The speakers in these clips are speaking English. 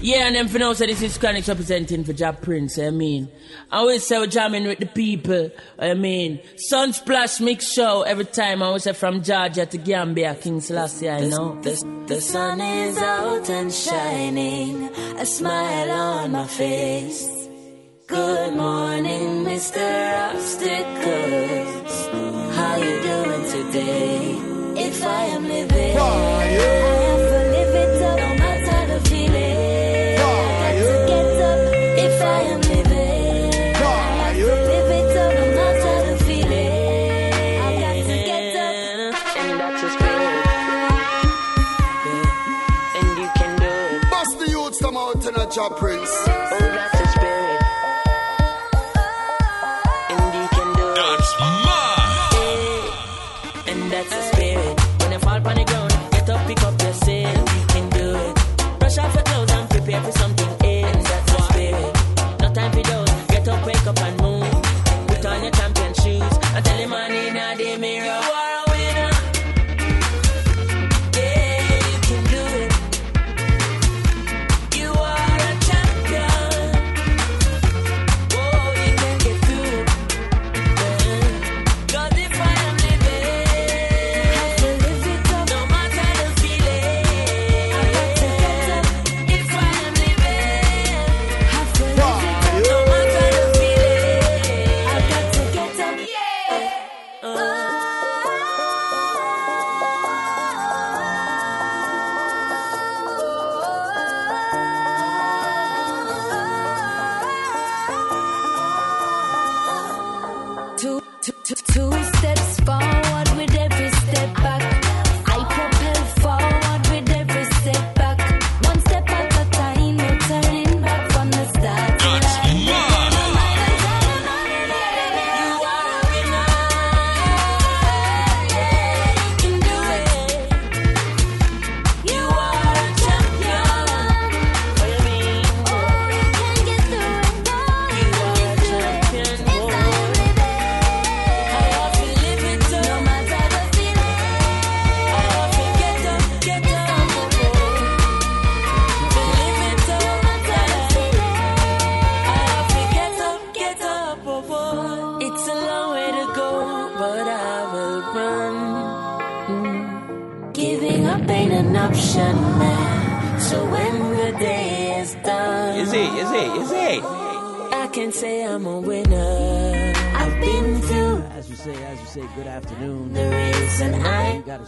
Yeah, and then for now, so this is Chronics representing for Jap Prince, I mean. I always say we're jamming with the people, I mean. Sun Splash Mix Show every time, I always say from Georgia to Gambia, King Selassie, I know. The sun is out and shining, a smile on my face. Good morning, Mr. Obstacles. How you doing today? If I am living, I have to live it up, no matter the feeling. I got to get up. If I am living, I have to live it up, no matter the feeling. I got to get up. And that's a spirit. Yeah. And you can do it. Bust the youths come out and a Jap Prince.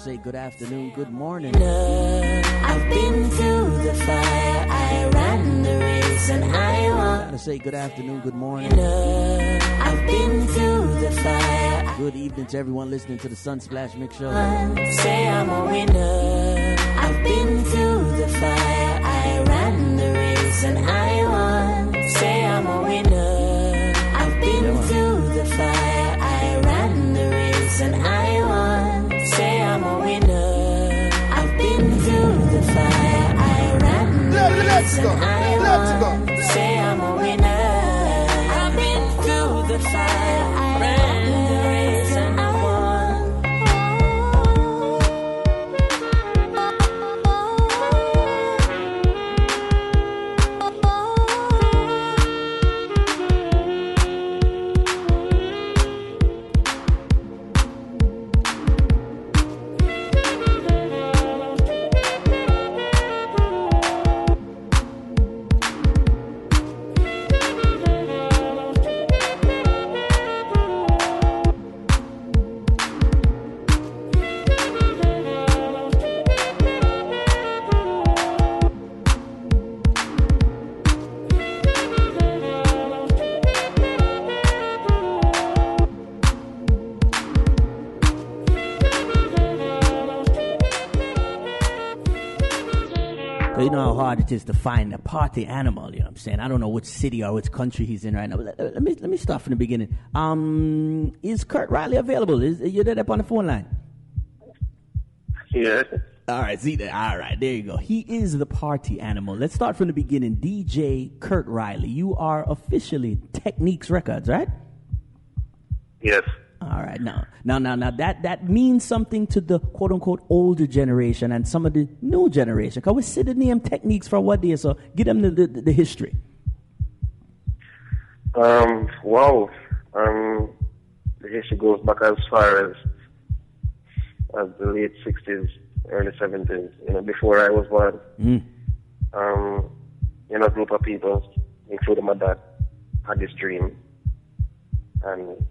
Say good afternoon, good morning. I've been through the fire, I ran the race, and I won. Gotta say good afternoon, good morning. I've been through the fire. Good evening to everyone listening to the Sun Splash Mix Show. Say I'm a winner. I've been through the fire, I ran the race, and I won. Say I'm a winner. I've been through the fire, I ran the race, and I won. Say I'm a winner. I've been through the fire. I ran. Let's go. Let's go. Say I'm a winner. I've been through the fire. I ran. It is to find a party animal, you know what I'm saying? I don't know which city or which country he's in right now. Let me start from the beginning. Is Kurt Riley available? Is you there up on the phone line? Yeah. All right, see that. All right, there you go. He is the party animal. Let's start from the beginning. DJ Kurt Riley, you are officially Techniques Records, right? Yes. All right, now that means something to the quote unquote older generation and some of the new generation. Cause we sit in them techniques for what they are, so give them the history. The history goes back as far as the late 60s, early 70s. You know, before I was born. A group of people, including my dad, had this dream, and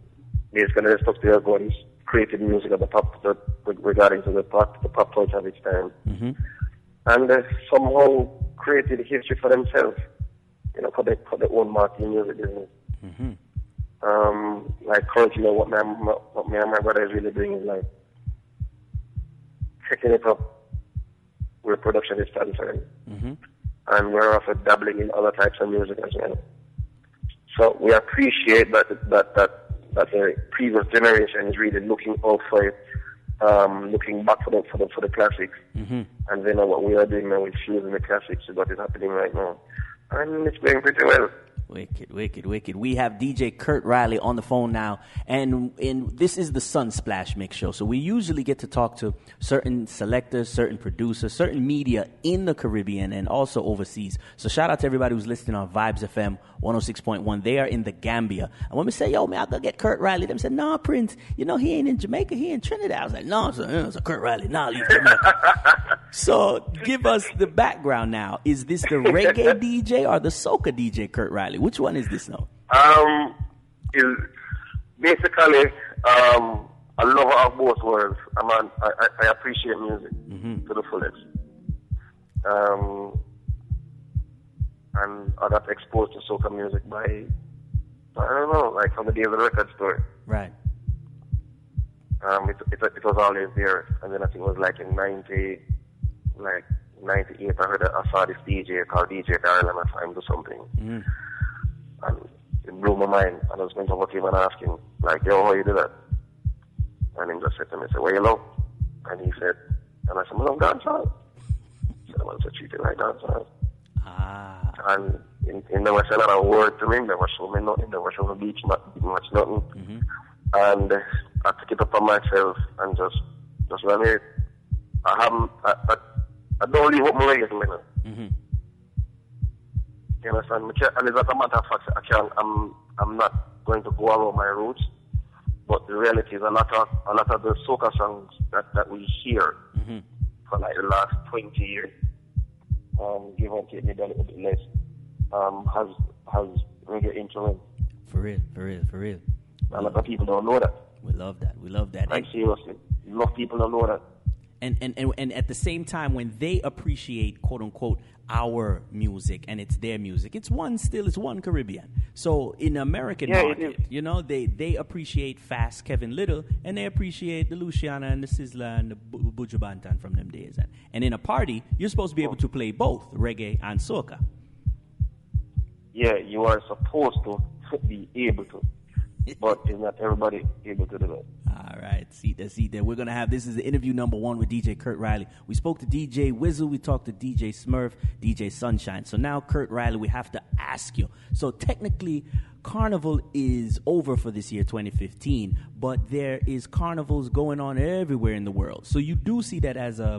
they just kind of stuck to their guns, created music of the pop, regarding to the pop culture of its time, and somehow created history for themselves, you know, for their own marketing music business. Like currently, you know, what me and my brother is really doing is like taking it up where production is concerned, and we're also dabbling in other types of music as well. So we appreciate that the previous generation is really looking out for it, looking back for the classics, and then what we are doing now is fusing the classics is what is happening right now, and it's going pretty well. Wicked. We have DJ Kurt Riley on the phone now, and this is the Sun Splash Mix Show. So we usually get to talk to certain selectors, certain producers, certain media in the Caribbean and also overseas. So shout out to everybody who's listening on Vibes FM 106.1. They are in the Gambia. And when we say, yo, man, I'll go get Kurt Riley, them said, nah, Prince, you know, he ain't in Jamaica, he in Trinidad. I was like, no, so Kurt Riley, nah, leave Jamaica. So give us the background now. Is this the reggae DJ or the soca DJ Kurt Riley? Which one is this now? Is basically a lover of both worlds. I appreciate music to the fullest, and I got exposed to soca music by I don't know, like from the day of the record store. Right. It was always there, and then I think it was like in 98. I saw this DJ called DJ Daryl, and I saw him do something. And it blew my mind. And I was going to him and ask him, like, yo, how you do that? And he just said to me, well, you know. And he said, and I said, well, I'm dancehall. So I was treated like dancehall. And he never said another word to me. He never showed me nothing. He never showed me beach, much nothing. And I took it upon myself and just run it. I don't leave up my legs, you know. You understand? And as a matter of fact, I'm not going to go around my roots, but the reality is a lot of the soca songs that we hear for like the last 20 years, give or take maybe a little bit less, has reggae influence. For real. A lot of people don't know that. We love that. Like seriously, a lot of people don't know that. And at the same time, when they appreciate, quote unquote, our music and it's their music, it's one Caribbean. So in the American market, you know, they appreciate fast Kevin Little, and they appreciate the Luciana and the Sizzla and the Buju Banton from them days. And in a party, you're supposed to be able to play both reggae and soca. Yeah, you are supposed to be able to. But is not everybody able to do that? All right, see there. We're gonna have, this is the interview number 1 with DJ Kurt Riley. We spoke to DJ Wizzle, we talked to DJ Smurf, DJ Sunshine. So now Kurt Riley, we have to ask you. So technically, Carnival is over for this year, 2015, but there is carnivals going on everywhere in the world. So you do see that as a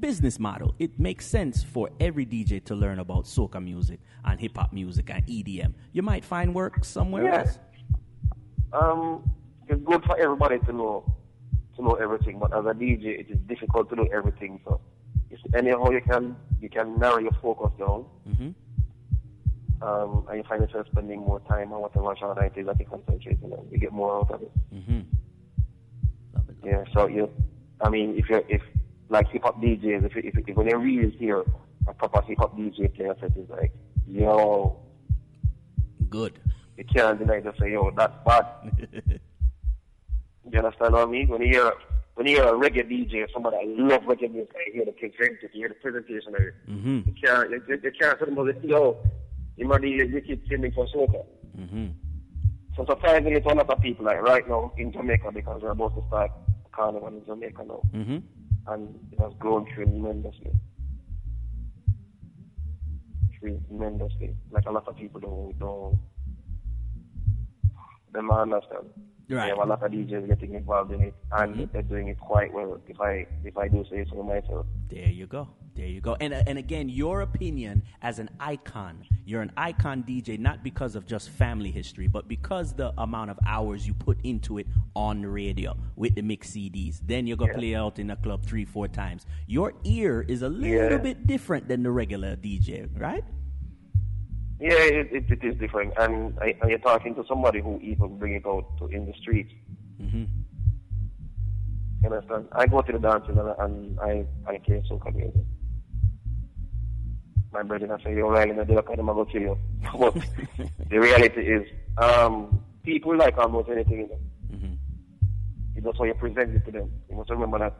business model. It makes sense for every DJ to learn about soca music and hip hop music and EDM. You might find work somewhere else. It's good for everybody to know everything, but as a DJ, it is difficult to know everything. So, anyhow, you can narrow your focus down, and you find yourself spending more time on whatever genre it is that you concentrate on. You get more out of it. Love it. Yeah. So if hip hop DJs, if when you really hear a proper hip hop DJ player set, is like, yo, good. You can't deny to say, yo, that's bad. You understand what I mean? When you hear a reggae DJ, somebody that loves reggae music, you hear the kick, you hear the presentation of it. You can't say to them, yo, you might keep singing for soca. So surprisingly, to a lot of people, like right now in Jamaica, because we're about to start Carnival in Jamaica now. And it has grown tremendously. Like a lot of people don't them I understand. Right. Yeah, a lot of DJs getting involved in it, and they're doing it quite well. If I do say so myself. There you go. There you go. And again, your opinion as an icon. You're an icon DJ not because of just family history, but because the amount of hours you put into it on the radio with the mix CDs. Then you're gonna play out in a club 3-4 times. Your ear is a little bit different than the regular DJ, right? Yeah, it is different, and you're talking to somebody who even bring it out in the streets. Mm-hmm. You understand? I go to the dance and I can't so confused. My brethren I say, you're right, and I do like I'm going to kill you. But the reality is, people like almost anything in them. Mm-hmm. That's how you present it to them. You must remember that.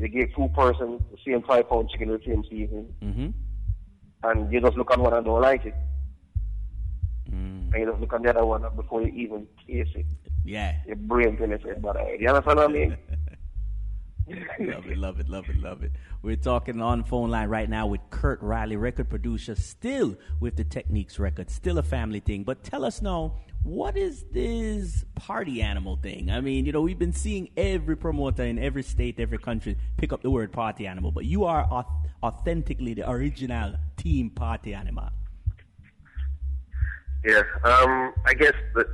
You give two persons the same 5-pound chicken in the same season. Mm-hmm. And you just look at one and don't like it. Mm. And you just look at the other one before you even taste it. Yeah. Your brain penetrates by the head. You understand what I mean? Love it. We're talking on phone line right now with Kurt Riley, record producer, still with the Techniques Records, still a family thing. But tell us now, what is this party animal thing? I mean, you know, we've been seeing every promoter in every state, every country pick up the word party animal, but you are authentically the original team party animal. Yeah, I guess that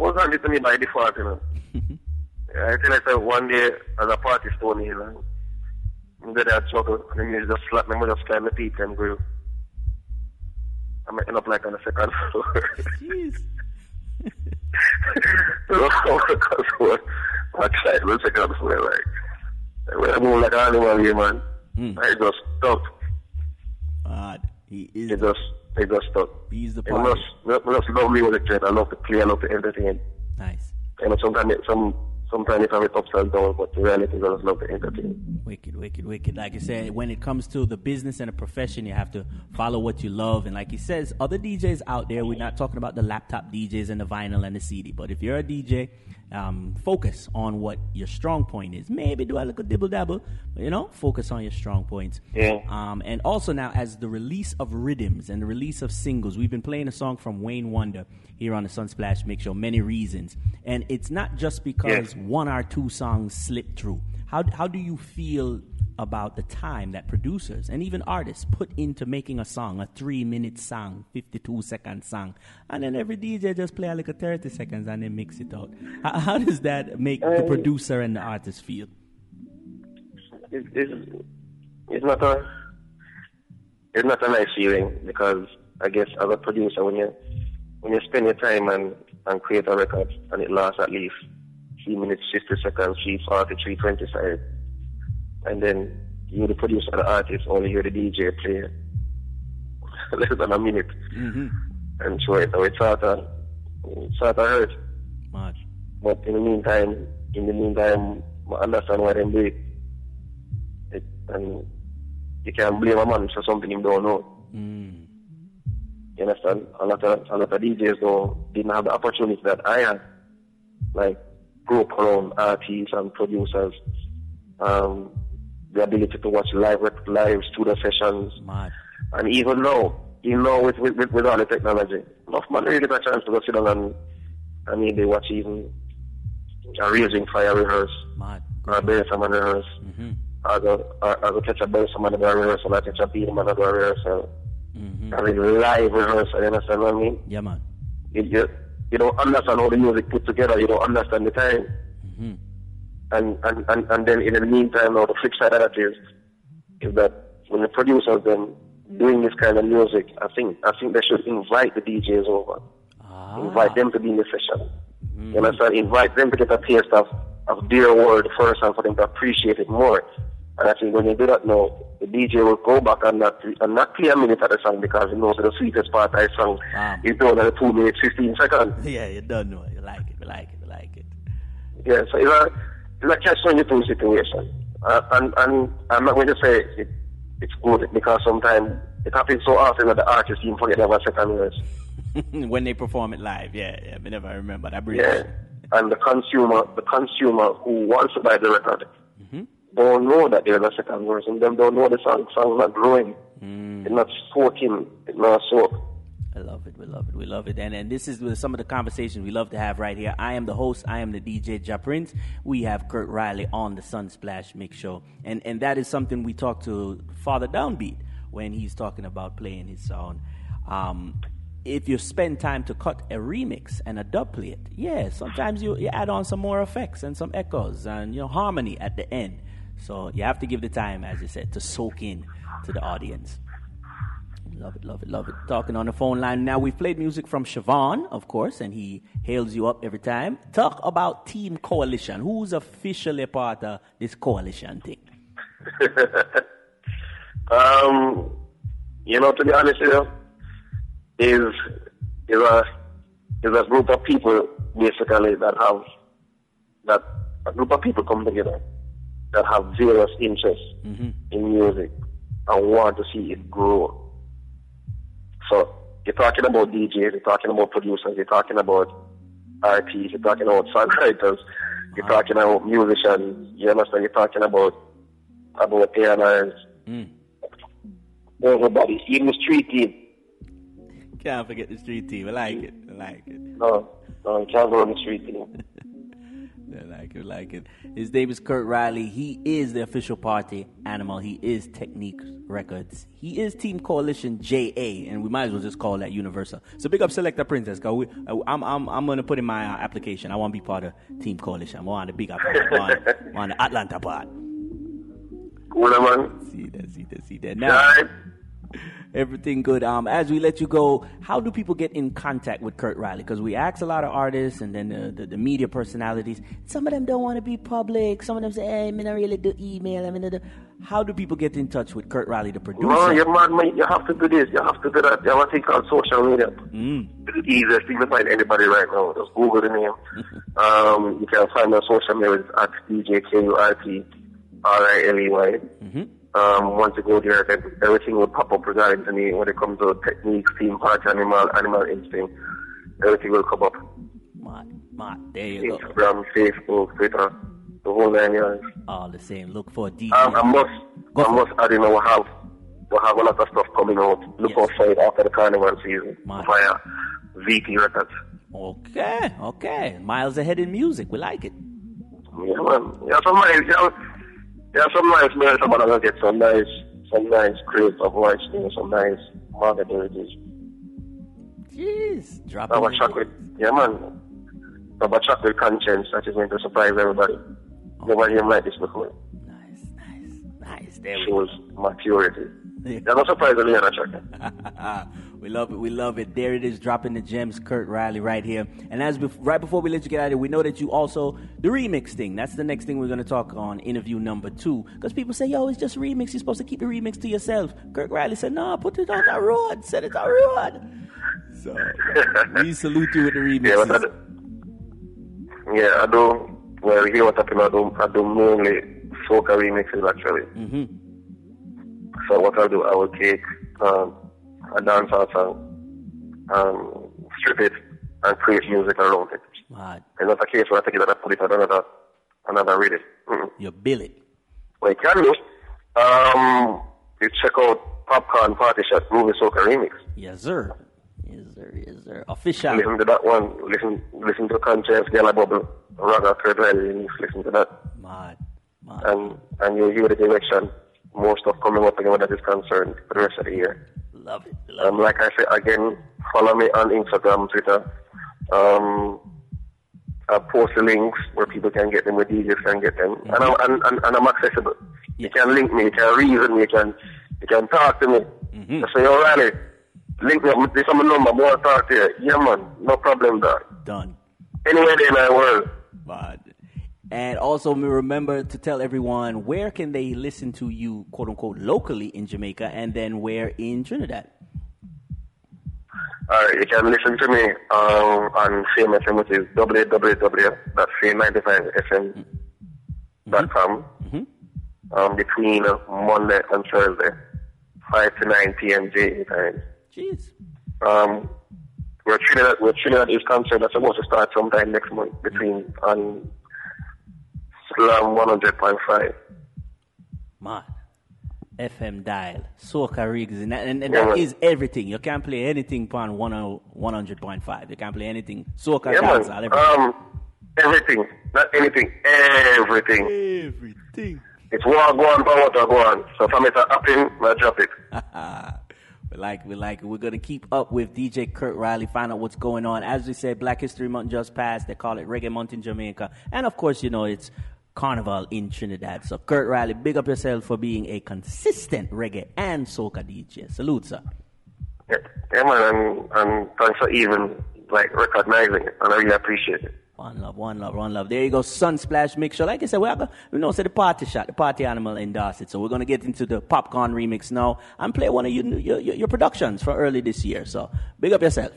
was handed to me by default, you know. I tell myself one day as a party stone, you know, I'm going to struggle, and then you just slap me, I'm going to slam my teeth and grill. I'm going to end up like on the second floor. Jeez. I move like an animal here, man. I just stuck. God, he just stuck. He's the party. I just love me with the trend. I love to play, I love to entertain. Nice. And sometimes it have it upside down, but the reality is I just love to entertain. Wicked. Like you said, when it comes to the business and the profession, you have to follow what you love. And like he says, other DJs out there, we're not talking about the laptop DJs and the vinyl and the CD. But if you're a DJ, focus on what your strong point is. Maybe do a little dibble-dabble, you know, focus on your strong points. Yeah. And also now, as the release of rhythms and the release of singles, we've been playing a song from Wayne Wonder here on the Sun Splash Mix Show, Many Reasons. And it's not just because one or two songs slip through. How do you feel about the time that producers and even artists put into making a song, a 3-minute song, 52-second song, and then every DJ just play like a 30 seconds and then mix it out? How does that make the producer and the artist feel? It's not a nice feeling, because I guess as a producer, when you spend your time and create a record and it lasts at least 3 minutes, 60 seconds, 340, 325, and then you the producer, the artist, only you're the DJ play less than a minute. Mm-hmm. And so it's sort of hurt. Much. But in the meantime, I understand why they do it. And you can't blame a man for something you don't know. Mm. You understand? A lot of DJs didn't have the opportunity that I had. Like group around artists and producers. The ability to watch live studio sessions. Mad. And even now with all the technology, enough man really got a chance to go sit down and they watch even a Raising Fire rehearse. Mad. Or a Belsaman rehearse. Mm-hmm. Or go catch a Belsaman and go rehearsal, or catch a Beatman and go rehearsal. Mm-hmm. I mean, live rehearsal, you understand what I mean? Yeah, man. You don't understand how the music put together, you don't understand the time. Mm-hmm. And then in the meantime, now the flip side of that is that when the producers then doing this kind of music, I think they should invite the DJs over, invite them to be in the session. Mm. You understand? Invite them to get a taste of their world first, and for them to appreciate it more. And I think when you do that now, the DJ will go back and not play a minute of the song, because he knows that the sweetest part of the song is done at 2 minutes, 15 seconds. Yeah, you don't know. You like it. We like it. Yeah. So it's a catch-22 situation. And I'm not going to say it's good, because sometimes it happens so often that the artists even forget about second verse. When they perform it live, yeah. Whenever I remember that. Yeah. And the consumer who wants to buy the record don't know that there's a second verse, and them don't know the song's not growing. It's not soaking, it's not soaked. I love it. We love it. We love it. And this is some of the conversations we love to have right here. I am the host. I am the DJ Jap Prince. We have Kurt Riley on the Sun Splash Mix Show. And that is something we talk to Father Downbeat when he's talking about playing his sound. If you spend time to cut a remix and a dub plate, yeah, sometimes you add on some more effects and some echoes and, you know, harmony at the end. So you have to give the time, as you said, to soak in to the audience. Love it, love it, love it. Talking on the phone line now. We've played music from Siobhan, of course, and he hails you up every time. Talk about Team Coalition. Who's officially part of this coalition thing? You know, to be honest, you know, is a group of people basically a group of people come together that have various interests in music and want to see it grow. So you're talking about DJs, you're talking about producers, you're talking about RPs, you're talking about songwriters, you're talking about musicians, you understand, you're talking about pianists, everybody, even the street team. Can't forget the street team. I like it. I like it. No, you can't go on the street team. I like it, like it. His name is Kurt Riley. He is the official party animal. He is Techniques Records. He is Team Coalition JA, and we might as well just call that Universal. So big up Selector Princess. I'm gonna put in my application. I want to be part of Team Coalition. I want to big up on the Atlanta part. Cool, man. See that. Now, everything good. As we let you go, how do people get in contact with Kurt Riley? Because we ask a lot of artists and then the media personalities. Some of them don't want to be public. Some of them say, hey, I don't really do email. How do people get in touch with Kurt Riley, the producer? No, you're mad, mate. You have to do this. You have to do that. You have a thing called social media. It's the easiest thing to find anybody right now. Just Google the name. You can find us on social media at DJKURTRILEY. Once you go there, everything will pop up regarding to me when it comes to techniques, theme, parts, animal instinct. Everything will come up. There you Instagram, go. Instagram, Facebook, Twitter, the whole nine yards. All the same. Look for DJ. I must add in, we'll have a lot of stuff coming out. Look outside after the carnival season via VT Records. Okay. Miles ahead in music. We like it. Yeah, man. Yeah, some nice man, I'm gonna get some nice creative voice, some nice market heritage. Jeez, drop it. Have a chat with conscience that is going to surprise everybody. Nobody might this before. Nice. There we go. Shows maturity. There's no surprise on the We love it. There it is, dropping the gems. Kurt Riley right here. And right before we let you get out of here, we know that you also, the remix thing, that's the next thing we're going to talk on interview number 2. Because people say, yo, it's just remix. You're supposed to keep the remix to yourself. Kurt Riley said, no, put it on the road. Set it on the road. So we salute you with the remixes. Yeah, I do. Well, here what happened, I do mainly soca remixes, actually. So what I'll do, I will take a dance song, strip it, and create music around it. And that's a case where I take it and I put it on another rhythm. You bill it. Well, it can do. You check out Popcorn Party Shot Movie Soca Remix. Yes, sir. Official. Listen to that one. Listen to Conscience, Gala Bubble, Raga, Kurt Riley Remix. Listen to that. Mad. And you hear the direction. More stuff coming up again that is concerned for the rest of the year. Love it. Like I said, again, follow me on Instagram, Twitter. I post the links where people can get them, where DJs can get them. Mm-hmm. And I'm accessible. Yes. You can link me, you can reason me, you can talk to me. So, yo, Riley, link me up. This is my number. I want to talk to you. Yeah, man. No problem, dog. Done. Anywhere in my world. Bad. And also remember to tell everyone where can they listen to you, quote unquote, locally in Jamaica, and then where in Trinidad. All right, you can listen to me on Same FM, which is www.same95fm.com between Monday and Thursday, 5 to 9 p.m. JA time. Jeez. Where Trinidad is concerned, that's supposed to start sometime next month between on Slam 100.5. FM dial, soca rigs, and that is everything. You can't play anything on 100.5. You can't play anything soca, dancehall, everything. Everything, not anything, everything. Everything. It's what I go on, but what I go on. So if I make that happen, I drop it. We like it. We're going to keep up with DJ Kurt Riley, find out what's going on. As we said, Black History Month just passed. They call it Reggae Month in Jamaica. And, of course, you know, it's Carnival in Trinidad. So, Kurt Riley, big up yourself for being a consistent reggae and soca DJ. Salute, sir. Yeah man, and thanks for even, like, recognizing it. And I really appreciate it. One love. There you go, Sun Splash Mix Show. Like I said, we know, the party shot, the party animal endorsed it. So we're going to get into the popcorn remix now and play one of your productions from early this year. So big up yourself.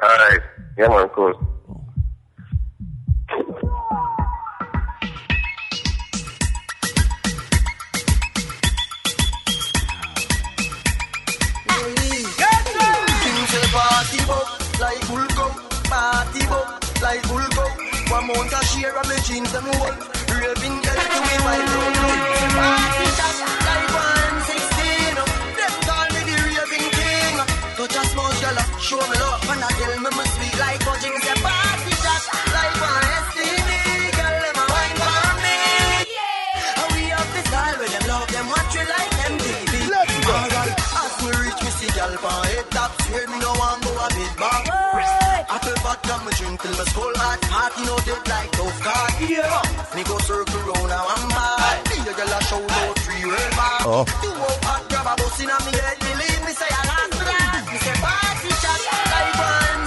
All right. Yeah, man, cool. One month I share of the jeans and wool. Raving girl to me my blood. Party shot like 116. Them call me the raving king. Touch a small girl, show me love, and I tell me sweet like budging. Say party shot like 116. Girl, them a wine for me. Yeah. And we have the style with them love, them watch we like them TV. Let's go. Alright, as we reach me see girl from head top. Swear me no one go a bit back. I feel bad come me drink till my skull hot. You know they like those cars. Yeah. Me go circle round now I'm high. Me a girl a show no three real bars. You up hot grab a bus inna me head. Believe me say I last for that. Me say party shot like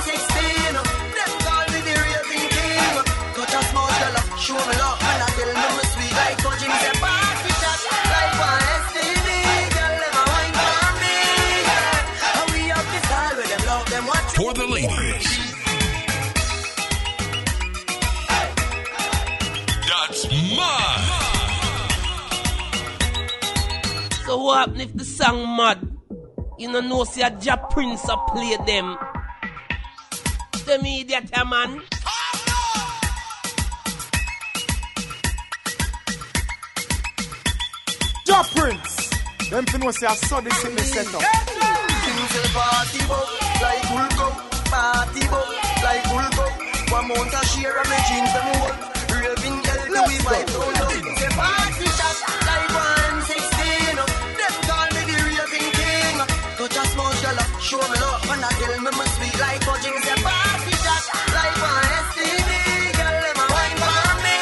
116. Them call me the raving king. Touch a small girl up, show me love, and I tell them me sweet like touching. Me say party shot like 116. Girl them a wine for me. And we up this style with them love, them watch for the ladies. So what happen if the song mad? You know no see a Jap Prince a play them. Them idiot a man. Jap Prince. Them fin no see a son this in the setup. Party bug, like will come. Party bug, like will come. One month a share of my jeans and what? We might go low. The party shot like 116. Them call me the raving king. Touch a small girl up, show me love, and I tell me my sweet like budging. The party shot like 116. Girl, them a wine for me.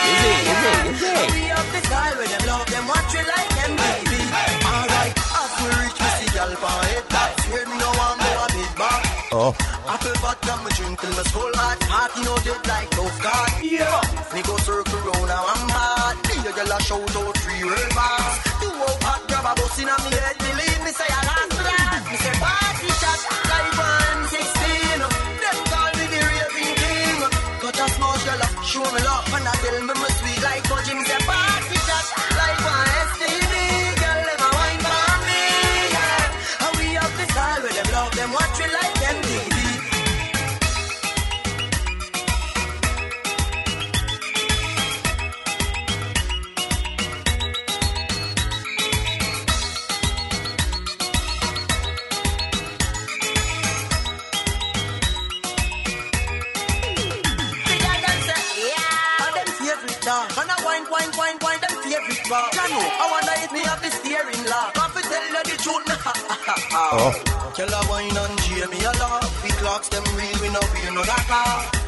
We up the style with them love, them watch we like them baby. Alright, as we reach we see girl for head top. Hear me now I'm go a bit back. I feel bad when me drink till my skull hot. Hot, you know dead like love card. Yeah. Me go circle round now I'm mad. Me a girl a shout out three real bars. Two up hot grab a bus inna me head. Believe me say I last for that. Me say party shot like 116. Them call me the raving king. Touch a small girl up, show me love, and I tell me sweet like budging. Me say party shot like 116. Girl them a wine for me. Yeah. And we have the style with them love, them watch we like them baby. Tell a wine and Jamie a laugh. We clocks them real, we no feel no lack.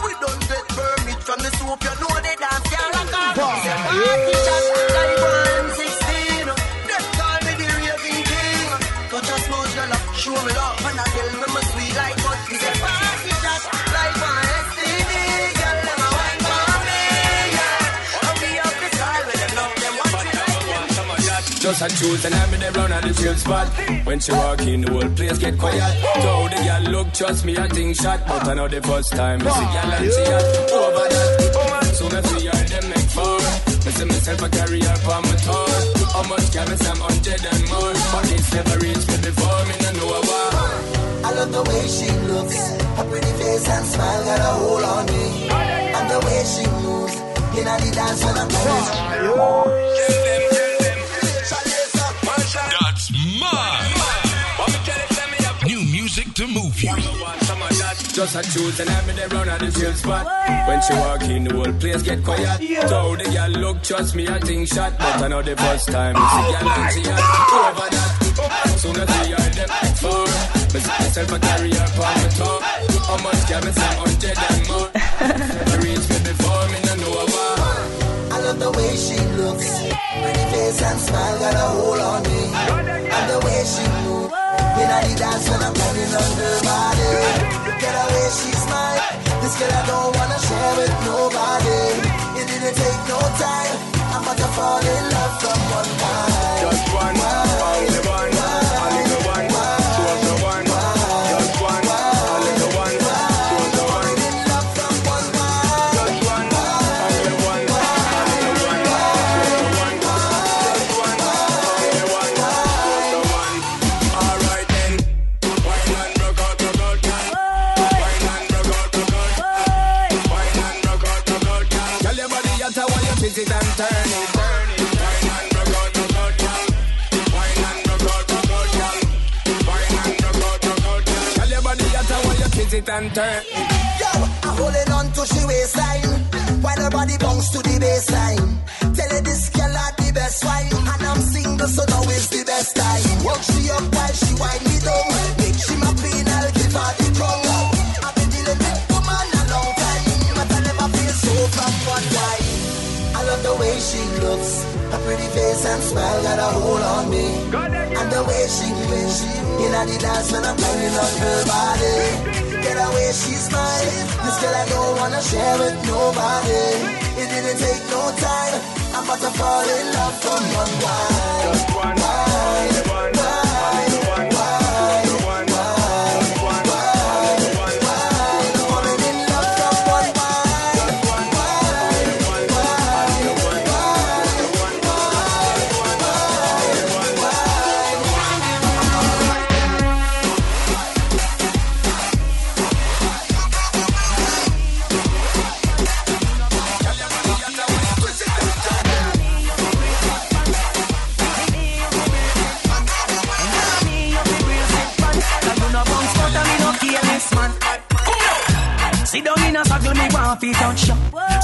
We don't get permit from the soap. You know they dance their lack. It's a party shot like 116. Them call me the raving king. Touch a small girl up, show me love, and I tell me my sweet like what. It's a party shot like 116. Girl, them a wine for me. And we up the style with them love, them watch me like them. Just a choose and I'm in the round at the same spot. When she walk in, the whole place get quiet. Though the girl look, trust me, I think shot. But I know the first time, I see girl and see her over that. Soon I see her, them make four. I see myself a career for my tour. How much can I say I'm 100 and more? But it's never reached me before, me no know about. I love the way she looks. Her pretty face and smile got a hold on me. And the way she moves, you know the dance when I'm playing. That's me. music to move you. Just a choose and have me there round at the same spot. When she walk in, the whole place get quiet. So the girl look, trust me, I think shot. But I know the first time, see girl and she had over that. Soon as we are them at four, myself a carrier for the top. How much can I say 100 and more? I reach me before me, no know about. I love the way she looks, pretty face and smile got a hold on me. And the way she moves, when I dance when I'm running on her body. Get away, she's mine. This girl I don't wanna share with nobody. It didn't take no time. I'm about to fall in love from one night. Just one night. And turn. Yo, I'm holding on to she waistline while her body bounce to the baseline. Tell her this girl had the best wine, and I'm single, so now is the best time. Walk she up while she wind me down. Make she my queen, I'll give her the crown. I've been dealing with woman a long time, but I never feel so from one time. I love the way she looks, her pretty face and smile got a hold on me, and the way she moves in the dance when I'm turning on her body. Get away, she's mine. This girl I don't wanna share with nobody. It didn't take no time. I'm about to fall in love from one night. Just one night.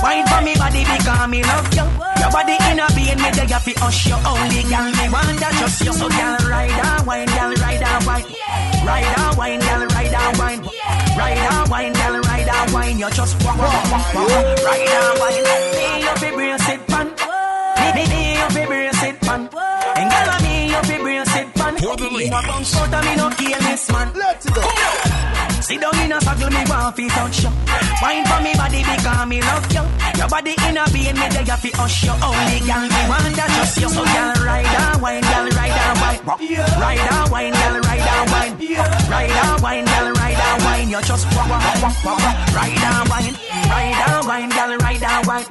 Wine for me body because me love you. Your body in a being me there you fi hush you. Only girl me want to trust you. So girl ride a wine, girl ride a wine. Ride a wine, girl ride a wine. Ride a wine, girl ride a wine. You just walk, walk, walk, walk. Ride a wine. Me you fi brace it pan. Me you fi brace it pan. And girl me you fi brace it pan. Me no bounce out and me no kill this man. Let's go. Sit down in a circle, me want fi touch you. Wine for me body because me love you. Your body in a being me there you fi hush you. Only girl me want to trust you. So girl ride a wine, girl ride a wine. Ride a wine, girl ride a wine. Ride a wine, girl ride a wine. You just walk, walk, walk, walk. Ride a wine, girl ride a wine. Ride a wine, girl ride a wine.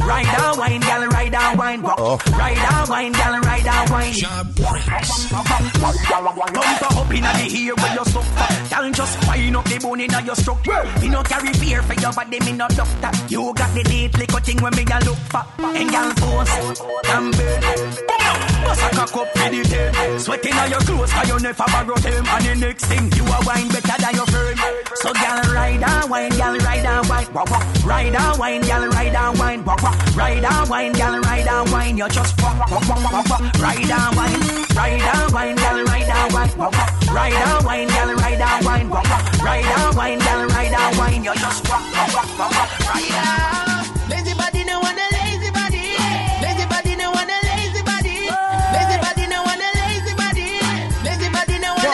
Ride a wine, girl ride a wine. Bump up inna the ear with your stuff. Girl just fire. You know the bone in your structure. You know carry fear for your body, me no doctor. You got the deadly cutting when me a look for. And girl pose, and burn. Bust a cock up with the tail. Sweating on your clothes cause you never borrow them. And the next thing, you a wine better than your friend. So girl ride a wine, girl ride a wine. Ride a wine, girl ride a wine. Ride a wine, girl ride a wine. You just walk, walk, walk, walk, walk. Ride a wine, girl ride a wine. Ride a wine, girl ride a wine. Ride a wine, girl, ride a wine. You just walk, walk, walk, walk, walk. Ride a. Lazy body, no want a lazy body. Lazy body, no want a lazy body. Lazy body, no want a lazy body. Lazy body, no want a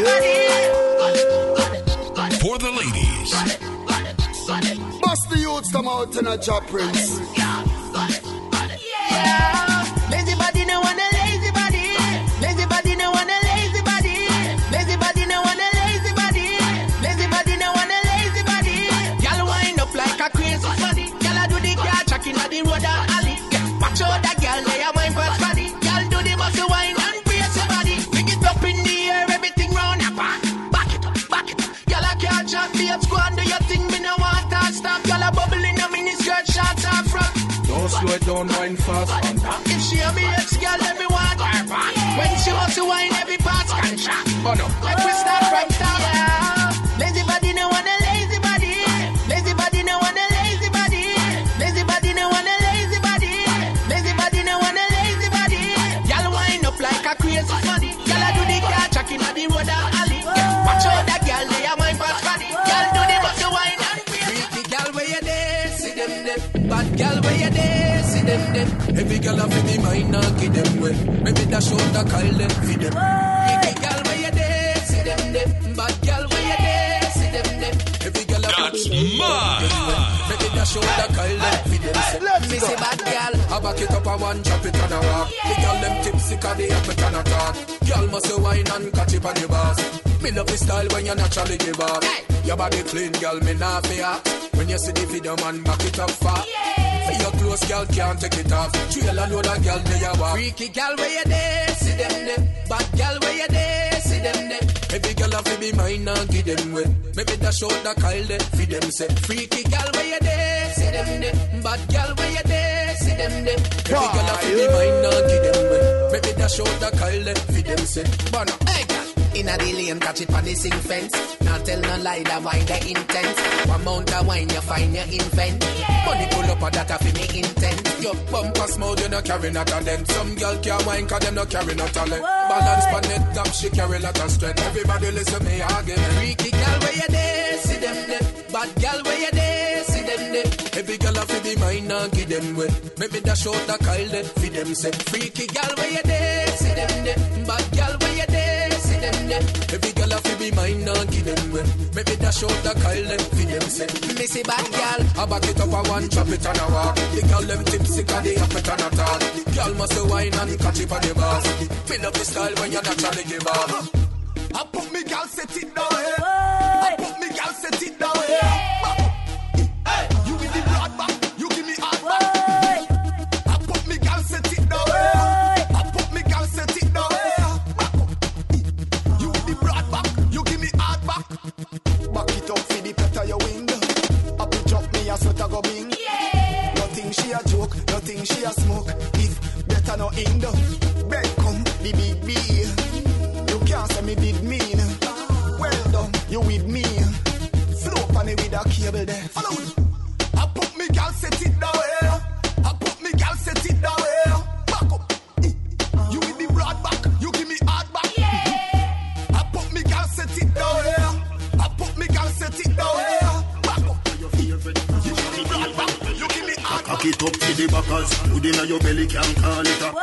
lazy body. For the ladies. Bust the youths come out in a Jap Prince. Yeah. Lazy body, no want a lazy body. Lazy body, no want a lazy body. Lazy body, no want a. The road and alley, watch out that girl, lay a wine for body. Girl do the muscle wine and brace your body. Bring it up in the air, everything round up. Back it up, back it up. Girl I can't jump, babes, go and do your thing. Me no want to stop. Girl a bubble in a miniskirt, shots and front. Don't slow it down, wine fast. If she a babes, girl let me want her back. When she wants to wine, every part's contract. But no, if we start from top. them. Every girl a fit me mind, now give them way. Maybe that show that call them feed them. Every girl where you there, see them them. Bad girl where you there, see them them. Every girl a fit me mind. Show that call them for themselves. Me say bad girl, I back it up and one drop it on a rock. Me call them tipsy 'cause they up it on a talk. Girl must say wine and catch it on the bars. Me love the style when you naturally give up. Your body clean, girl, me not fear. When you see the video, man, back it up fast. For your clothes, girl, can't take it off. Trail and load a girl, there you walk. Freaky girl, where you there? See them there. Bad girl, where you there? See them there. Every girl have to be mine and give them way. Maybe that show that call them for themselves. Freaky girl, where you there? See them there, bad girl where you there. See them there, every girl a feel mine now give them way. Maybe that show that call them for them say, but no, hey girl, inna the lane catch it on the sing fence. Now tell no lie that wine the intense. One mount of wine you find your invent. Money pull up a that a feel me intent. Your bumper smooth you no carry not a dent. Some girl can't wine 'cause them no carry no talent. Balance pan it top she carry lot of strength. Everybody listen me argument. Freaky girl where you there. See them there, bad girl where you there. Every girl a fi be mine and give them way. Maybe that show that call them fi them say. Freaky girl where you there, see them there. Bad girl where you there, see them there. Every girl a fi be mine and give them way. Maybe that show that call them fi them say. Me say bad girl, I back it up a one chop it and a walk. The girl them tipsy 'cause they up it and a talk. Girl must a wine and catch it on the bars. Fill up the style when you naturally give up. I put me girl set it down here. I put me girl set it down here. She a smoke, if better no in the bed come the big B. You can't say me did mean. Well done, you with me. Slope on it with a cable there. I put me girl set it down here. I put me girl set it down here. Back up. You with the broad back, you give me hard back. Yeah. I put me girl set it down here. I put me girl set it down here. It up to the backers, good inna your belly can't call it up.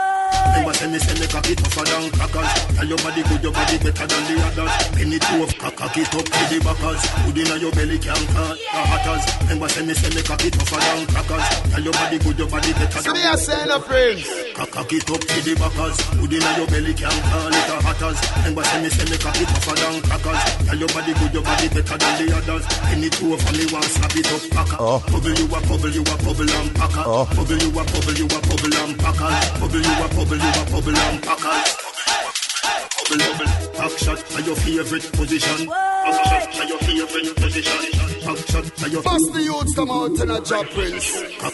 Never send me cock it tougher than crackers. Tell your body good, your body better than the others. Penny two of cock it up to the backers, good inna your belly can't call the hatters. Never send me cock it tougher than crackers. Tell your body good, your body better than the others. See me a sign of friends. Cock it up to the backers, good inna your belly can't call it the hatters. Never send me cock it tougher than crackers. Tell your body good, your body better than the others. Penny two of me one slap it up packer. You a bubble and packer. Bubble you a bubble, you a bubble and packer. Bubble you a bubble, you a bubble and packer. Bubble, bubble, pack shot at your favorite position. Pack shot at your favorite position. Pack shot at your. First the youths come out in a Jap Prince.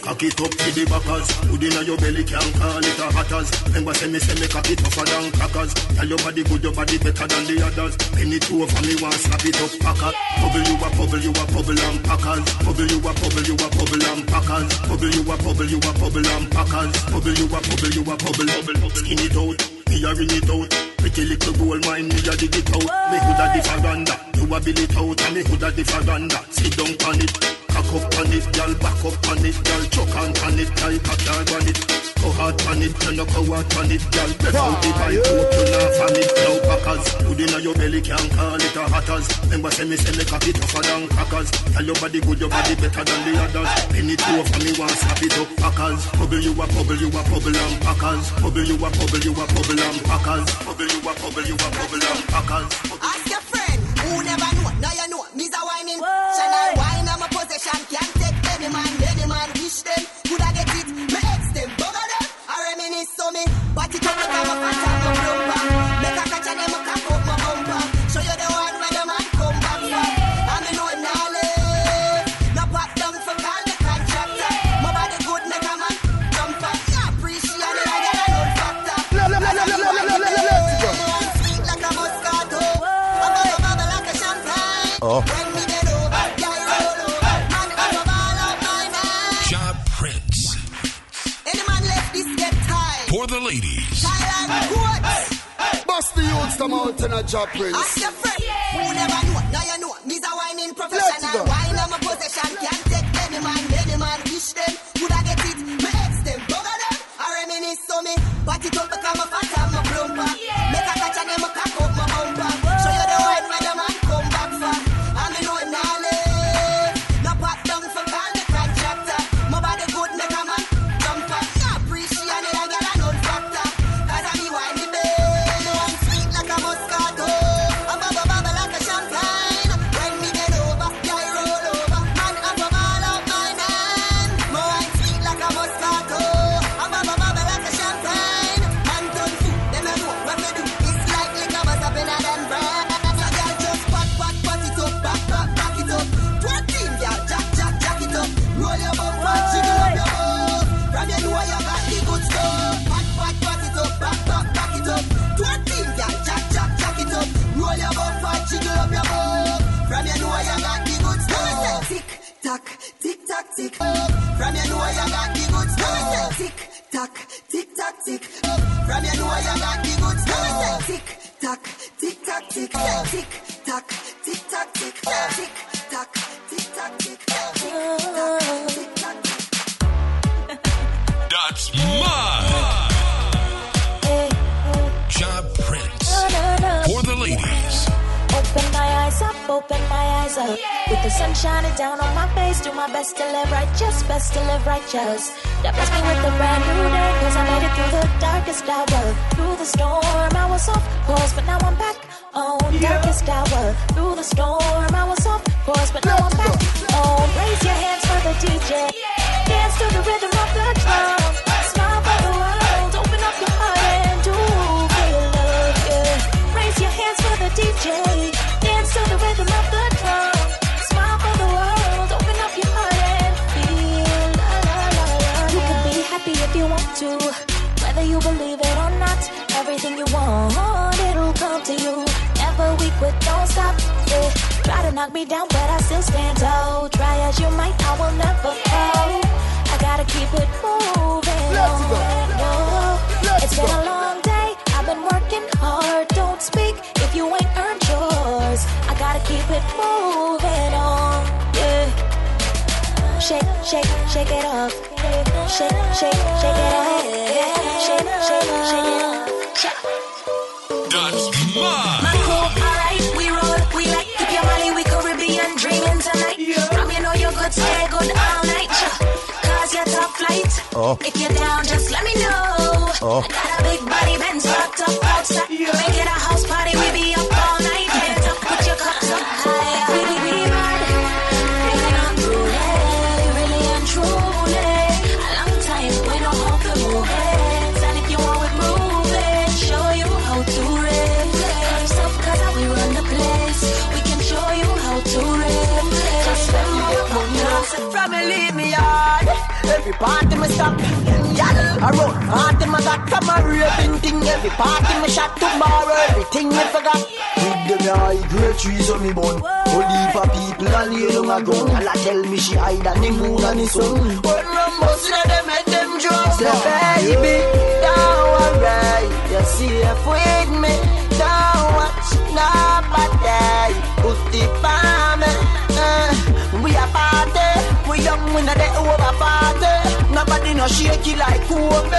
Cock it up to the backers. Good inna your belly can't call it a hatters. Remember send me cock it tougher than crackers. Tell your body good, your body better than the others. Penny two of me want slap it up packer. Bubble, you a bubble and packers. Bubble, you a bubble and packers. Bubble, you a bubble and packers. Bubble, you a bubble. Skin it out, me a ring it out. Pretty little gold mine, me a dig it out. Me hood a the veranda, you a bill it out, and me hood a the veranda. Sit down on it, cock up on it, girl, back up on it, girl, choke on it, girl, cock on it. Go hard on it, you no go hard on it, girl. Break out the pipe, you laugh on it, now backers. Good inna your belly, can't call it a hatters. Remember send me cock it tougher than crackers. Tell your body good, your body better than the others. Penny two of me want slap it up packers. Bubble, you a bubble and packers. Bubble, you a bubble and packers. Bubble, you a bubble and packers. Ask your friend who never know, now you know. Me's a whining, Chanel wine I'm a possession. Can't take any man wish them. Could I get it? Me ex them, bugger them. I reminisce so me, but it don't become a fantastic number. Make a catch and them a cap up my bumper. Show you the one where the man come back from. I'm in no knowledge. No pop down from all the contractor. My body good, make a man come back. You appreciate it, I get an old factor. Sweet like a Moscato. I'm gonna bubble like a champagne. When we get over, yeah, you roll over. Man, I'm a ball of my man. Jap Prince. Any man left this get tied. For the ladies. Thailand courts. Bust the youths come out in a Jap Prince. Ask your friend who never know, now you know. Me's a whining professional. Wine I'm a possession. Can't take any man wish them. Could I get it? Me ex them, bugger. From you know you got the good stuff. Tick tock, tick tock, tick tock, tick tock, tick tock, tick tock, tick tock, tick tock, tick tock, tick tock, tick tock. That's mine. Jap Prince for the ladies. Open my eyes up, open my eyes up. Yeah. With the sun shining down on my face, do my best to live righteous, best to live righteous. That blessed me with a brand new day, cause I made it through the darkest hour. Through the storm, I was off course, but now I'm back on darkest hour. Through the storm, I was off course, but now I'm back on. Raise your hands for the DJ. Dance to the rhythm of the drum. Smile for the world, open up your heart and do feel love, yeah. Raise your hands for the DJ. Whether you believe it or not, everything you want, it'll come to you. Never weak, but don't stop, yeah. Try to knock me down, but I still stand tall. Try as you might, I will never fall. I gotta keep it moving. Let's go. Let's it's been go. A long day, I've been working hard. Don't speak if you ain't earned yours. I gotta keep it moving on, yeah. Shake, shake, shake it off. Shake, shake, shake it off. Shake, shake, shake it off. Shake. That's mine. My cool, alright, we roll, we like. Keep your money, we Caribbean dreaming tonight. From you know you're good, stay good all night. Cause you're top flight. If you're down, just let me know. I got a big body, Benz locked up outside. Make it a house party, we be up all night. Hands up, put your cups up higher. We mad, feeling unruly, really untrue. From me leave me yard. Every part in my stop, yeah. I wrote part in my got from my raving thing. Every part in my shot tomorrow. Everything I forgot. With them high great trees on me bone. Only for people and lay down a gun. And I tell me she hide and the moon and the sun. When Rambo's in them head them drugs. Say baby, down alright. You see if with me, down watch nobody. Put the palm we a party, we young, we not there over party. Nobody no shaky like Kobe.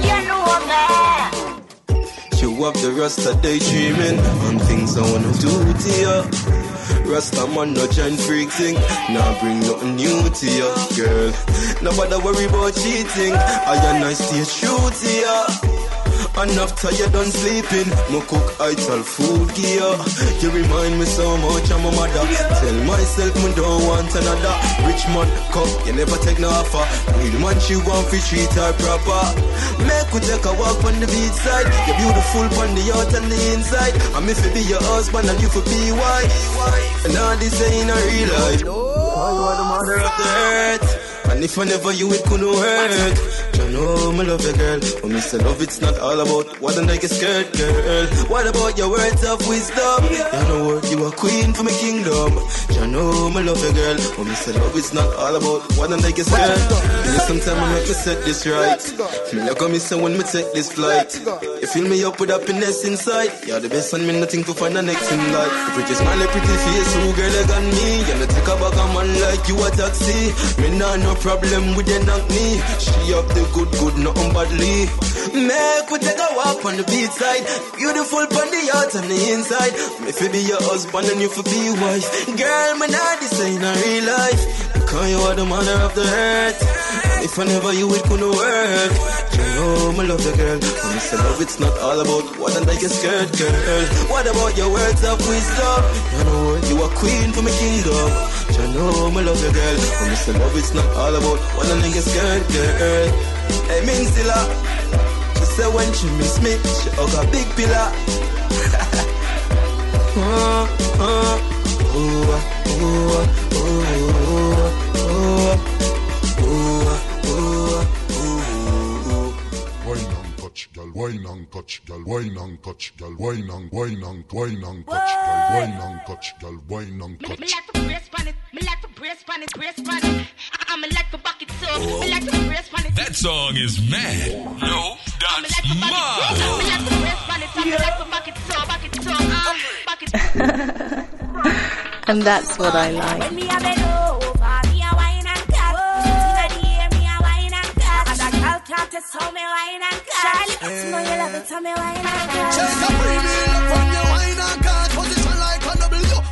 You know me. You up the Rasta daydreaming on things I wanna do to you. Rasta man no giant freak thing, nah bring nothing new to you, girl. Nobody worry about cheating, I am nice to true to you. Enough tired done sleeping, my cook I tell food gear. You remind me so much of my mother. Tell myself me don't want another. Rich man, come, you never take no offer. Real man, she want to treat her proper. Make we take a walk on the beach side. You're beautiful on the out and the inside. I'm if you be your husband and you for be wife. And all this ain't a real life. You are the mother of the earth. And if I never you, it couldn't hurt. No, my love your girl. For me, say love, it's not all about what I like a skirt, girl. What about your words of wisdom? Yeah. You know what, you a queen for my kingdom. You know, my love your girl. For me, say love, it's not all about what I like a skirt. Sometimes I make to set this right. Feel like I'm missing when me take this flight. You fill me up with happiness inside. You're the best and me nothing to find the next in life. The pretty smile, the pretty face, who girl like on me. You know, take a bag of man like you a taxi. Me nah no problem with the knock me. She up the good. Good, nothing badly. Make we take a walk on the beach side. Beautiful on the out and the inside. If you be your husband and you for be wife. Girl, man, I this ain't a real life. Because you are the mother of the earth. And if I never you, it couldn't work. You know, my love the girl. For me, say love, it's not all about what I like a skirt, girl. What about your words of wisdom? You know what, you are queen for my kingdom. You know, my love the girl. For me, say love, it's not all about what I like a skirt, girl. Hey, Minzilla, she said when she miss me, she hug a big pillar. Wine and touch, girl, wine and touch, girl, wine and touch, girl, wine and touch, girl, wine and touch, girl, wine and touch. Me like to brace That song is mad. No, that's mine. And that's what I like.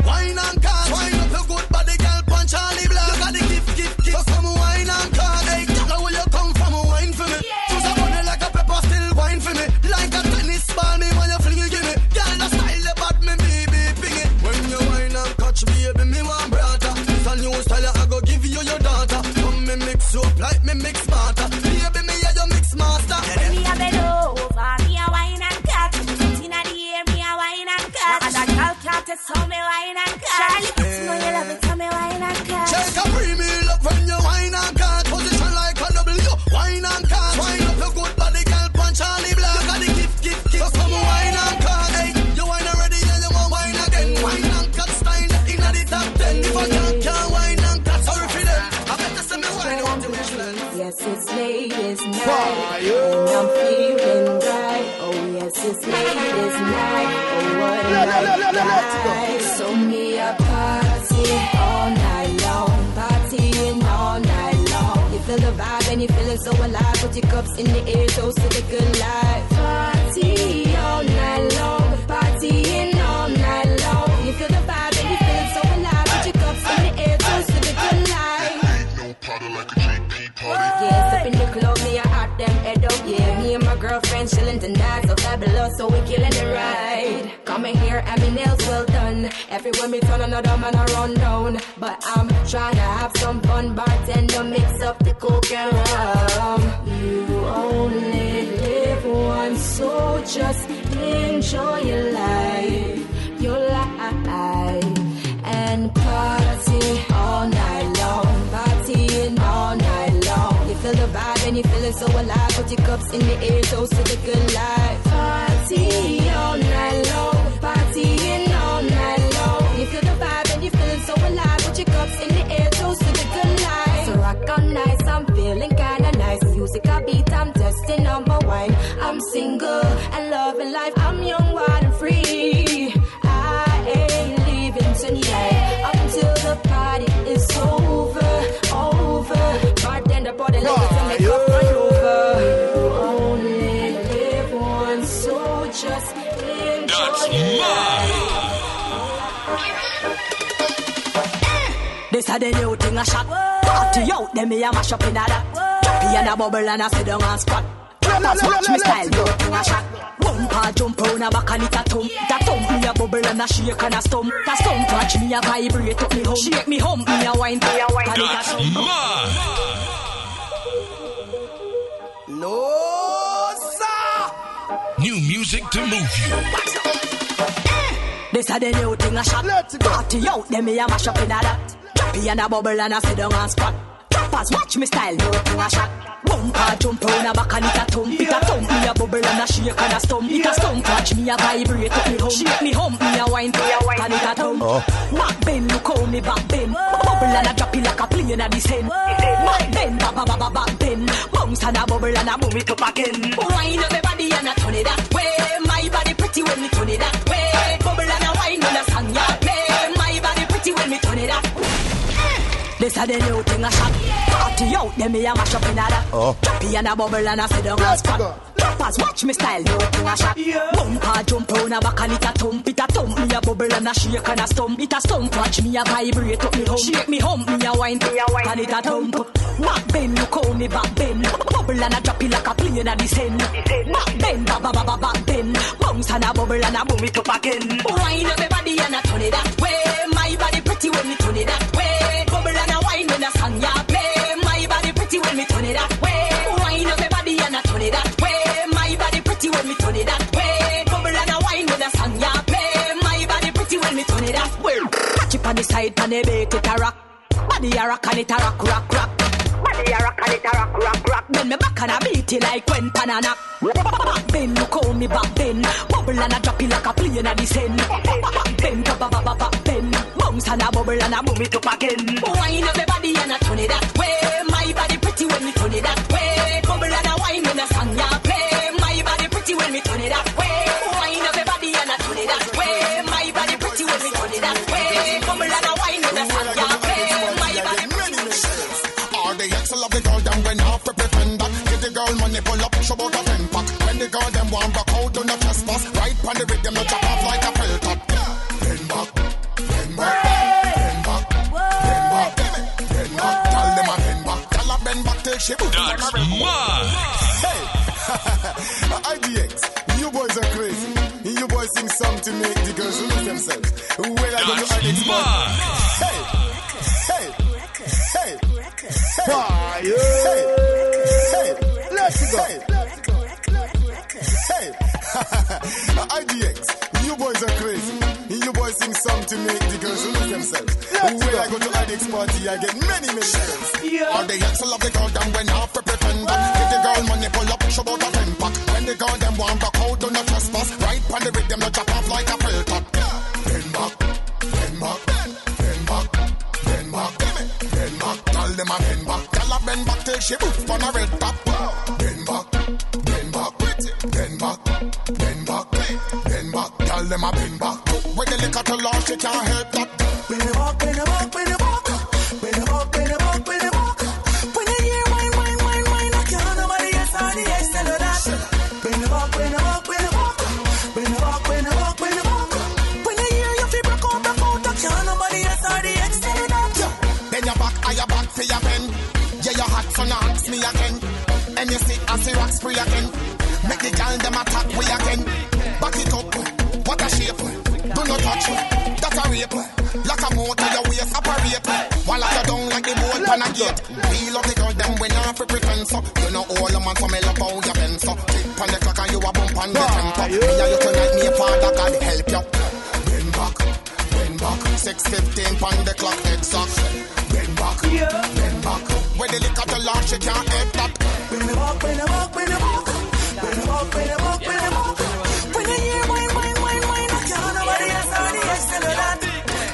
Wine and card, wine up your good body, girl, punch Charlie Black. You got the gift, so some wine and card. Hey, now will you come from a wine for me? Choose a body like a pepper, still wine for me. Like a tennis ball, me when you fling it, give me. Girl, the style about me, baby, ping it. When you wine and catch, baby, me one brother. It's a new style, I go give you your daughter. Come me mix up like me mix matter. Baby, me yeah, your mix master. When me a bed over, me a wine and card. It's in the air, me a wine and card. And I can't tell so me wine. So me a party all night long, partying all night long. You feel the vibe and you feeling so alive. Put your cups in the air, toast to the good life. Party all night long, partying all night long. You feel the vibe and you feeling so alive. Put your cups in the air, toast to the good life. Ain't no party like a JP party. Yeah, step in the club, me I hot them head up. Yeah, me and my girlfriend chilling tonight, so fabulous, so we killing the ride. Come in here and me nails well done. Everywhere me turn another man I run down. But I'm trying to have some fun. Bartender mix up the coke and rum. You only live once, so just enjoy your life. Your life. And party all night long. Partying all night long. You feel the vibe and you feeling so alive. Put your cups in the air, toast to the good life. Party all night long. Partying all night long. You feel the vibe and you're feeling so alive. Put your cups in the air, toast to the good life. So rock on nice, I'm feeling kinda nice. Music I beat, I'm testing on my wine. I'm single and loving life. I'm young, wild and free. I ain't leaving tonight until the party is over, over. Bartender bought a liquor to make up run over. You only live once, so just. This a the new thing a shot. Party out, then me a mash up in a that. Choppy and a bubble and a sit down and squat. Watch me style, new thing a shot. Bump a jump round a back and it a thump. That thump me a bubble and a shake and a stump. That stump touch me a vibrate up me home. Shake me home, me a wine, me a wine. That's mine. No. New music to move you. This a the new thing a shot. Party out, then me a mash up in a that. Choppy and a bubble and a sit down and squat. Choppers watch me style, new thing a shot. Bump a jump round a back and it a thump. It a thump, me a bubble and a shake and a stump. It a stump, watch me a vibrate up me home. Shake me home, me a wine, me a wine, and it a thump. Back bend, look how me back bend. Bubble and a drop it like a plane at this end. Back bend, ba ba ba ba back bend. Bounce and a bubble and a boom it up again. Wine up your body and a turn it that way. My body pretty when me turn it that way. Bubble and a wine when a song ya play. My body pretty when me turn it that way. This a the new thing a shot. Party out, then me a mash up in a that. Choppy and a bubble and a sit down and squat. Rappers watch me style, no thing a shot. Bump a jump round a back and it a thump. It a thump, me a bubble and a shake and a stump. It a stump, watch me a vibrate up me home. Shake me home, me a wine, and it a thump. Back bend, look how me back bend. Bubble and a drop it like a plane at this end. Back bend, ba ba ba ba back bend. Bounce and a bubble and a boom it up again. Wine up your body and a turn it that way. My body pretty when me turn it that way. Bubble and a wine when a song ya play. My body pretty when me turn it that way. Wine up your body and a turn it that way. When me turn it that way, bubble and a wine with a song ya play. My body pretty when me turn it that way. Catch it on the side, on the bait, it a rock. Body a rock and it a rock, rock, rock. Body a rock and it a rock, rock, rock. Then me back and a beat it like when banana. Back bend, look how me back bend. Bubble and a drop it like a plane at the end. Back bend, ba ba ba ba back bend. Bounce and a bubble and a move it up again. Wine up the body and a turn it that way. My body pretty when me turn it that way. Bubble and a wine when a song ya play. My body pretty when me turn it that way. Wine up the body and a turn it that way. My body pretty when me turn it that way. Bubble and a wine when a song ya play. My body pretty when me turn it that way. All the ex love the girl them when half a pretend that. Get the girl money pull up show about a 10 pack. When the girl them want rock out do not trespass. Right on the rhythm no drop off like a felt top. Bend back, bend back. That's mine. IDX, you boys are crazy. You boys sing song to make the girls lose themselves. Well, I don't know IDX, but... Let's go. IDX, you boys are crazy. You boys sing song to make the girls lose themselves. When I go to IDX party, I get many girls. All the youngsters love the girl them when half a pretender. Get the girl money pull up, show out a 10 pack. When the girl them want rock out, do not trespass. Right on the rhythm, no drop off like a filter. Denmark, Denmark, Denmark, Denmark, Denmark. Tell them a Denmark, tell a Denmark till she oof on a red top. Denmark, Denmark, Denmark, Denmark, Denmark. Tell them a Denmark. When the liquor to launch, she can't help that. Denmark, Denmark, Denmark. Me again, and you see I see rocks free again. Make the girl them attack we again. Back it up, what a shape. Do not touch, that's a rape. Like a motor, your waist operate. While I down like the boat on a gate. Feel up the girl them when I free pretend so. You know all the man so me love how you bend so. Tip on the clock and you a bump on the tempo. Yeah, you tonight me father God help you. Bend back, bend back. 6:15 on the clock exact. Bend back, bend back. When the liquor to launch, you can't help that. When the walk, when the walk, when the walk. When the walk, when the walk, when the walk. When the year wine. I can't nobody else on the edge tell her that.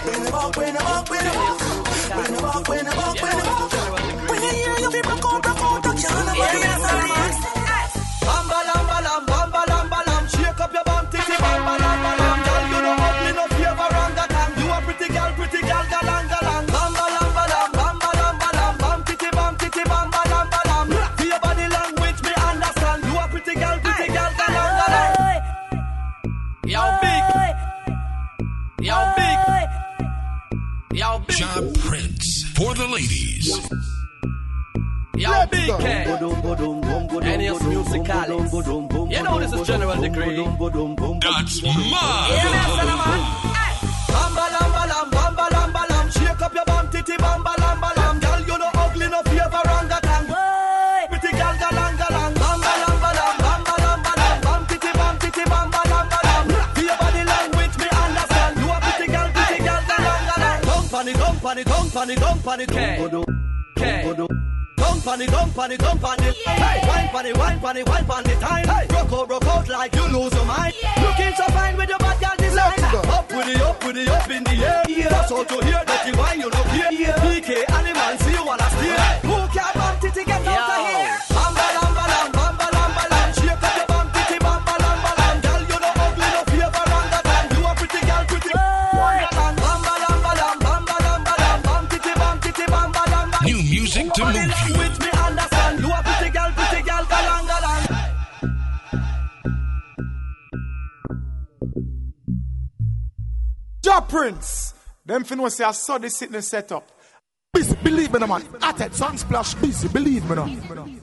When the walk, when the walk, when the walk. When the walk, when the walk, when the walk. When the year you feel broke out. I can't nobody else on the edge tell her that. Bamba, lamba, lam. Shake up your bum, titty, bamba, lamba, lam. Girl, you know what, me no favor on that time. You a pretty girl, galang. Jap Prince for the ladies. Yo, Big K. And it's musicalis. You know this is General Degree. That's mine. Yeah, man, son of man. Bamba, lamba, lam. Shake up your bum, titty, bamba, lamba, lam. Girl, you know ugly, no favor, ranga, tang. Pretty gal, galang, galang. Company. Hey, wine funny time. Hey, broke out like you lose your mind. Yeah. Looking so fine with your bad girl design. Up with the up in the air. Yeah. That's all to hear that you wine, you look here. Yeah. BK animals, see you wanna steer. Hey. Who can't bump it to get out of here? Jap Prince, them fin was say I saw this sitting set up. Busy, believe me, man. At it, Sun Splash, busy, believe me, no.